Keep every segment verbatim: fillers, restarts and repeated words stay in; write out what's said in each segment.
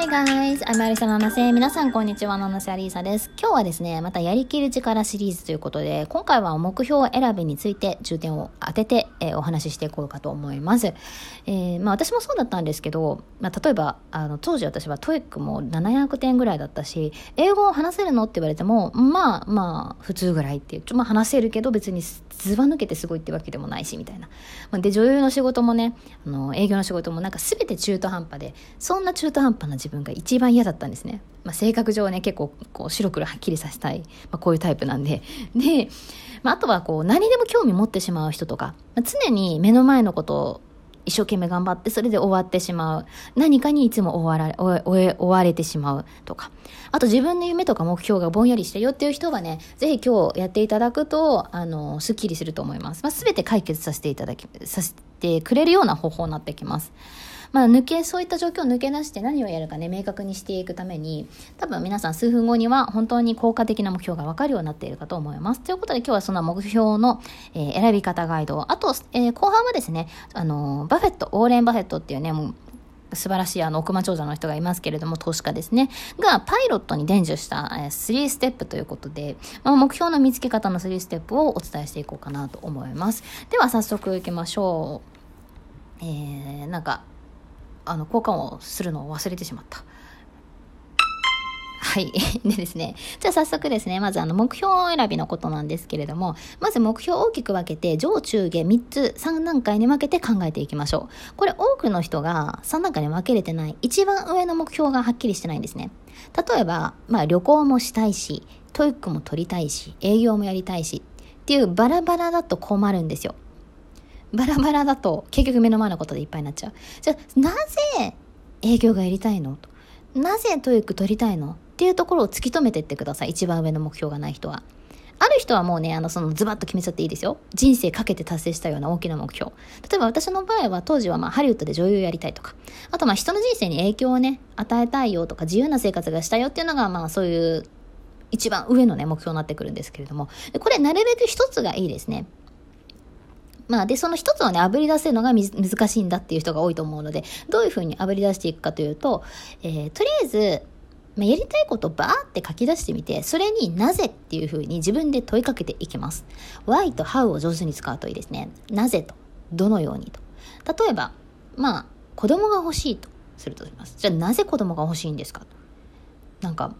Hey guys! I'm Arisa Nanase. 皆さんこんにちは。Nanase Arisaです。今日はですね、またやりきる力シリーズということで、今回は目標選びについて重点を当てて、えー、お話ししていこうかと思います。えー、まあ私もそうだったんですけど、まあ例えば、あの、当時私は トーイック もななひゃくてんぐらいだったし、英語を話せるのって言われても、まあまあ普通ぐらいっていう、ちょまあ話せるけど別にずば抜けてすごいってわけでもないし、みたいな。で、女優の仕事もね、あの、営業の仕事もなんか全て中途半端で、そんな中途半端な自分自分が一番嫌だったんですね。まあ、性格上ね結構こう白黒はっきりさせたい、まあ、こういうタイプなんでで、まあ、あとはこう何でも興味持ってしまう人とか、まあ、常に目の前のことを一生懸命頑張ってそれで終わってしまう、何かにいつも追われ、追え、追われてしまうとか、あと自分の夢とか目標がぼんやりしてるよっていう人はね、ぜひ今日やっていただくとあのすっきりすると思います。まあ、全て解決させていただきさせてくれるような方法になってきます。まあ、抜けそういった状況を抜け出して何をやるかね明確にしていくために、多分皆さん数分後には本当に効果的な目標が分かるようになっているかと思います。ということで今日はそんな目標の、えー、選び方ガイドを、あと、えー、後半はですね、あのー、バフェット、ウォーレン・バフェットっていうね、もう素晴らしいあの億万長者の人がいますけれども、投資家ですねがパイロットに伝授したスリーステップということで、まあ、目標の見つけ方のスリーステップをお伝えしていこうかなと思います。では早速いきましょう。えー、なんかあの交換をするのを忘れてしまった。はいでですね、じゃあ早速ですね、まずあの目標選びのことなんですけれども、まず目標を大きく分けて上中下みっつさん段階に分けて考えていきましょう。これ多くの人がさん段階に分けれてない、一番上の目標がはっきりしてないんですね。例えば、まあ、旅行もしたいし トーイック も取りたいし営業もやりたいしっていうバラバラだと困るんですよ。バラバラだと結局目の前のことでいっぱいになっちゃう。じゃあなぜ営業がやりたいのと、なぜトイック取りたいのっていうところを突き止めてってください。一番上の目標がない人は。ある人はもうね、あのそのズバッと決めちゃっていいですよ。人生かけて達成したような大きな目標。例えば私の場合は当時はまあハリウッドで女優やりたいとか、あとまあ人の人生に影響をね与えたいよとか、自由な生活がしたいよっていうのがまあそういう一番上のね目標になってくるんですけれども、これなるべく一つがいいですね。まあ、で、その一つをね、炙り出せるのが難しいんだっていう人が多いと思うので、どういうふうに炙り出していくかというと、えー、とりあえず、まあ、やりたいことをバーって書き出してみて、それになぜっていうふうに自分で問いかけていきます。why と how を上手に使うといいですね。なぜと、どのようにと。例えば、まあ、子供が欲しいとするとします。じゃあ、なぜ子供が欲しいんですかと。なんか、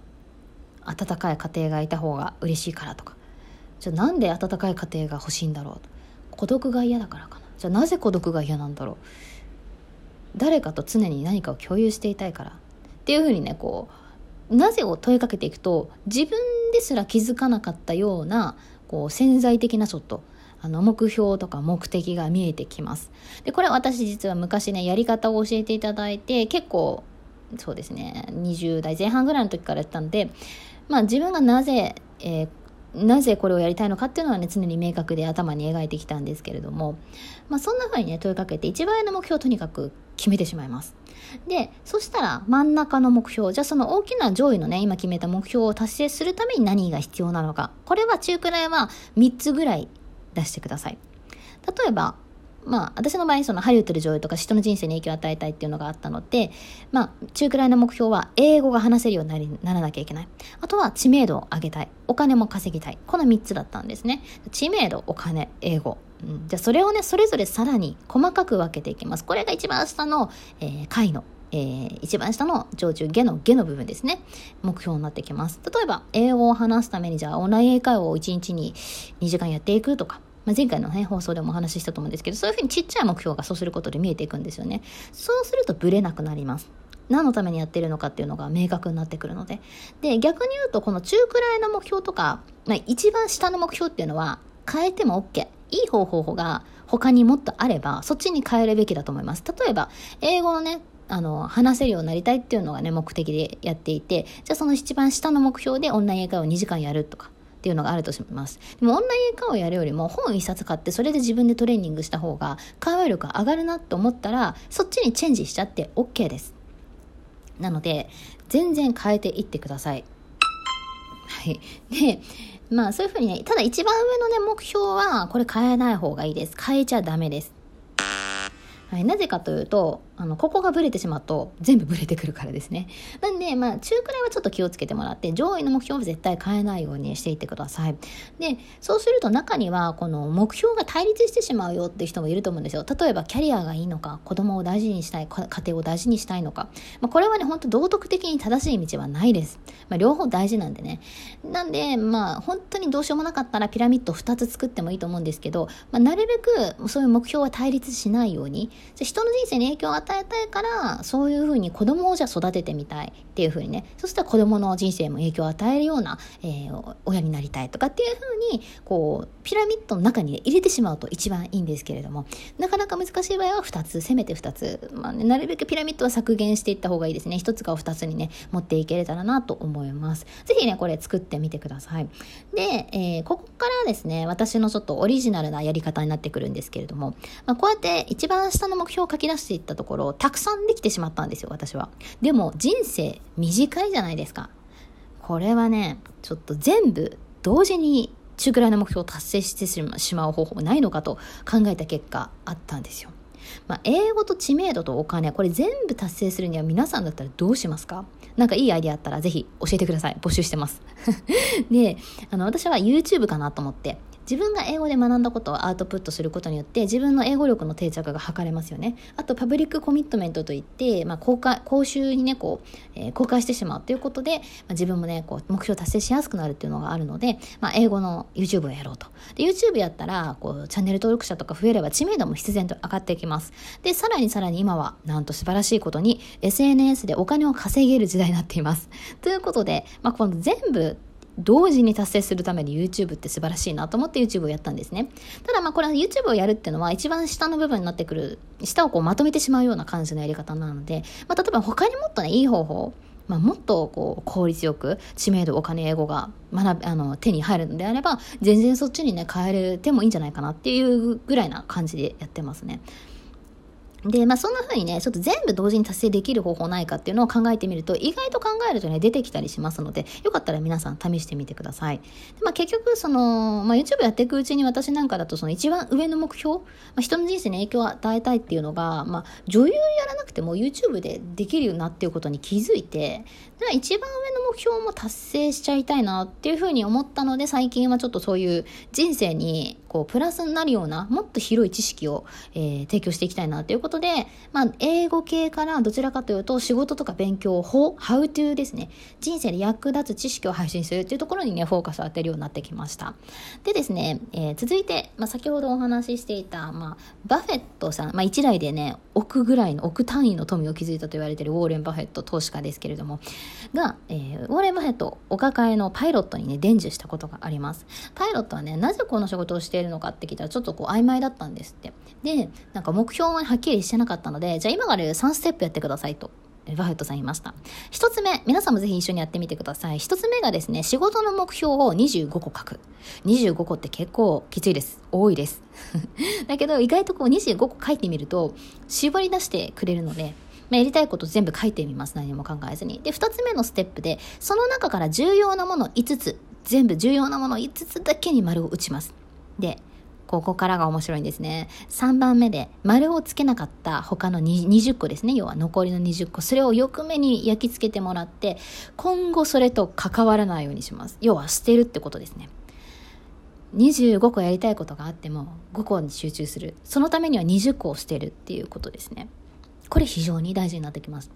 温かい家庭がいた方が嬉しいからとか。じゃあ、なんで温かい家庭が欲しいんだろうと。孤独が嫌だからかな。じゃあなぜ孤独が嫌なんだろう。誰かと常に何かを共有していたいからっていうふうにね、こうなぜを問いかけていくと、自分ですら気づかなかったようなこう潜在的なちょっとあの目標とか目的が見えてきます。でこれ私実は昔ねやり方を教えていただいて、結構そうですねにじゅう代前半ぐらいの時からやったんで、まあ自分がなぜ、えーなぜこれをやりたいのかっていうのはね常に明確で頭に描いてきたんですけれども、まあ、そんな風にね問いかけて一番上の目標をとにかく決めてしまいます。で、そしたら真ん中の目標、じゃあその大きな上位のね今決めた目標を達成するために何が必要なのか、これは中くらいはみっつぐらい出してください。例えばまあ私の場合そのハリウッドで上位とか人の人生に影響を与えたいっていうのがあったので、まあ中くらいの目標は英語が話せるように なり、ならなきゃいけない、あとは知名度を上げたい、お金も稼ぎたい、このみっつだったんですね。知名度、お金、英語、うん、じゃあそれをねそれぞれさらに細かく分けていきます。これが一番下の、えー、階の、えー、一番下の上中下の下の部分ですね、目標になってきます。例えば英語を話すためにじゃあオンライン英会話をいちにちににじかんやっていくとか、まあ、前回の、ね、放送でもお話ししたと思うんですけど、そういうふうにちっちゃい目標がそうすることで見えていくんですよね。そうするとブレなくなります。何のためにやってるのかっていうのが明確になってくるので。で、逆に言うとこの中くらいの目標とか、まあ、一番下の目標っていうのは変えても OK、 いい方法が他にもっとあればそっちに変えるべきだと思います。例えば英語のねあの話せるようになりたいっていうのがね目的でやっていて、じゃあその一番下の目標でオンライン英会話をにじかんやるとかっていうのがあるとします。でもオンライン英会話をやるよりも本一冊買ってそれで自分でトレーニングした方が会話力が上がるなと思ったら、そっちにチェンジしちゃって OK です。なので全然変えていってください。はい。で、まあそういう風にね、ただ一番上のね目標はこれ変えない方がいいです。変えちゃダメです。はい、なぜかというとあのここがブレてしまうと全部ブレてくるからですね。なんで、まあ、中くらいはちょっと気をつけてもらって、上位の目標を絶対変えないようにしていってください。でそうすると中にはこの目標が対立してしまうよっていう人もいると思うんですよ。例えばキャリアがいいのか、子供を大事にしたい、家庭を大事にしたいのか、まあ、これはね本当道徳的に正しい道はないです、まあ、両方大事なんでね。なんでまあ本当にどうしようもなかったらピラミッドふたつ作ってもいいと思うんですけど、まあ、なるべくそういう目標は対立しないように、人の人生に影響を与えたいからそういうふうに子供をじゃあ育ててみたいっていうふうにね、そうしたら子供の人生も影響を与えるような、えー、親になりたいとかっていうふうにこうピラミッドの中に、ね、入れてしまうと一番いいんですけれども、なかなか難しい場合はふたつ、せめてふたつ、まあね、なるべくピラミッドは削減していった方がいいですね。ひとつかふたつにね持っていけれたらなと思います。ぜひねこれ作ってみてください。で、えー、ここからですね私のちょっとオリジナルなやり方になってくるんですけれども、まあ、こうやって一番下の目標を書き出していったところたくさんできてしまったんですよ私は。でも人生短いじゃないですか。これはねちょっと全部同時に中くらいの目標を達成してしまう方法ないのかと考えた結果あったんですよ。まあ、英語と知名度とお金、これ全部達成するには皆さんだったらどうしますか？なんかいいアイディアあったらぜひ教えてください。募集してますであの私は YouTube かなと思って、自分が英語で学んだことをアウトプットすることによって自分の英語力の定着が図れますよね。あとパブリックコミットメントといって、まあ、公開公衆にねこう、えー、公開してしまうということで、まあ、自分もねこう目標達成しやすくなるっていうのがあるので、まあ、英語の YouTube をやろうと。で YouTube やったらこうチャンネル登録者とか増えれば知名度も必然と上がっていきます。でさらにさらに今はなんと素晴らしいことに エスエヌエス でお金を稼げる時代になっていますということで、まあ、この全部同時に達成するために YouTube って素晴らしいなと思って YouTube をやったんですね。ただまあこれは YouTube をやるっていうのは一番下の部分になってくる、下をこうまとめてしまうような感じのやり方なので、まあ、例えば他にもっとねいい方法、まあ、もっとこう効率よく知名度、お金、英語が学びあの手に入るのであれば全然そっちにね変える手もいいんじゃないかなっていうぐらいな感じでやってますね。でまあ、そんな風にねちょっと全部同時に達成できる方法ないかっていうのを考えてみると、意外と考えるとね出てきたりしますので、よかったら皆さん試してみてください。で、まあ、結局その、まあ、YouTube やっていくうちに私なんかだとその一番上の目標、まあ、人の人生に影響を与えたいっていうのが、まあ、女優やらなくても YouTube でできるようになっていうことに気づいて、だから一番上の目標も達成しちゃいたいなっていう風に思ったので、最近はちょっとそういう人生にこうプラスになるようなもっと広い知識を、えー、提供していきたいなということということで、まあ、英語系からどちらかというと仕事とか勉強法、ハウトゥーですね、人生で役立つ知識を配信するというところにねフォーカスを当てるようになってきました。でですね、えー、続いて、まあ、先ほどお話ししていた、まあ、バフェットさん、まあ、一代でね億ぐらいの億単位の富を築いたと言われているウォーレン・バフェット投資家ですけれどもが、えー、ウォーレン・バフェットお抱えのパイロットにね伝授したことがあります。パイロットはねなぜこの仕事をしているのかって聞いたらちょっとこう曖昧だったんですって。でなんか目標ははっきりしてなかったので、じゃあ今からさんステップやってくださいとバフェットさん言いました。ひとつめ、皆さんもぜひ一緒にやってみてください。ひとつめがですね、仕事の目標をにじゅうごこ書く。にじゅうごこって結構きついです、多いですだけど意外とこうにじゅうごこ書いてみると絞り出してくれるので、まあ、やりたいこと全部書いてみます、何も考えずに。でふたつめのステップで、その中から重要なものいつつ、全部重要なものいつつだけに丸を打ちます。でここからが面白いんですね。さんばんめで丸をつけなかった他のにじゅっこですね、要は残りのにじゅっこ、それをよく目に焼き付けてもらって今後それと関わらないようにします。要は捨てるってことですね。にじゅうごこやりたいことがあってもごこに集中する、そのためにはにじゅっこを捨てるっていうことですね。これ非常に大事になってきます。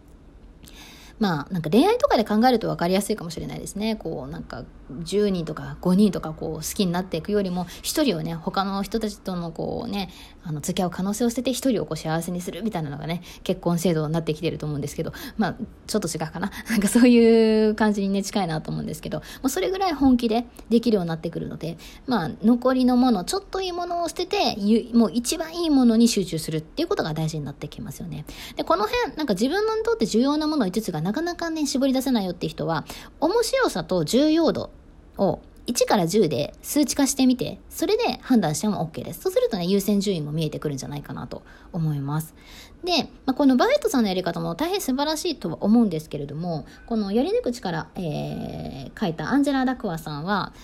まあ、なんか恋愛とかで考えると分かりやすいかもしれないですね。こうなんかじゅうにんとかごにんとかこう好きになっていくよりも、ひとりをね他の人たちとのこうねあの付き合う可能性を捨ててひとりをこう幸せにするみたいなのがね結婚制度になってきてると思うんですけど、まあちょっと違うかな、なんかそういう感じにね近いなと思うんですけど、もうそれぐらい本気でできるようになってくるので、まあ残りのもの、ちょっといいものを捨ててもう一番いいものに集中するっていうことが大事になってきますよね。でこの辺なんか自分にとって重要なものいつつがなかなかね絞り出せないよって人は、面白さと重要度をいちからじゅうで数値化してみて、それで判断しても OK です。そうするとね優先順位も見えてくるんじゃないかなと思います。で、まあ、このバフェットさんのやり方も大変素晴らしいとは思うんですけれども、このやり抜く力、えー、書いたアンジェラ・ダクワさんは、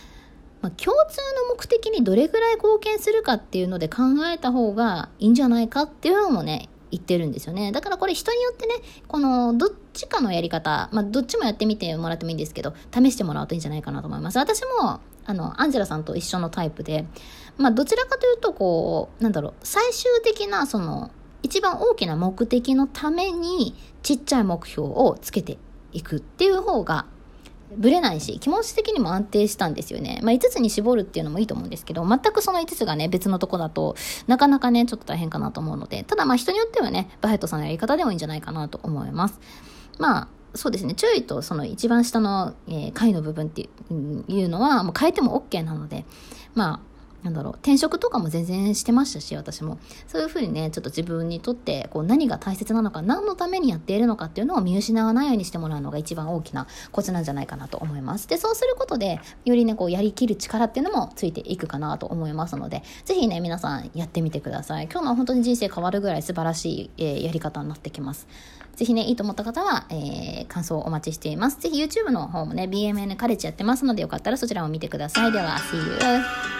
まあ、共通の目的にどれぐらい貢献するかっていうので考えた方がいいんじゃないかっていうのもね言ってるんですよね。だからこれ人によってね、このどっちかのやり方、まあ、どっちもやってみてもらってもいいんですけど、試してもらうといいんじゃないかなと思います。私もあのアンジェラさんと一緒のタイプで、まあ、どちらかというとこうなんだろう、最終的なその一番大きな目的のためにちっちゃい目標をつけていくっていう方がブレないし、気持ち的にも安定したんですよね。まあ、いつつに絞るっていうのもいいと思うんですけど、全くそのいつつがね別のとこだとなかなかねちょっと大変かなと思うので、ただまあ人によってはねバフェットさんのやり方でもいいんじゃないかなと思います。まあそうですね、注意とその一番下の、えー、回の部分っていうのはもう変えても OK なので、まあなんだろう、転職とかも全然してましたし、私もそういうふうにねちょっと自分にとってこう何が大切なのか、何のためにやっているのかっていうのを見失わないようにしてもらうのが一番大きなコツなんじゃないかなと思います。でそうすることでよりねこうやりきる力っていうのもついていくかなと思いますので、ぜひね皆さんやってみてください。今日のは本当に人生変わるぐらい素晴らしい、えー、やり方になってきます。ぜひねいいと思った方は、えー、感想をお待ちしています。ぜひ YouTube の方もね ビーエムエヌ カレッジやってますので、よかったらそちらを見てください。では See you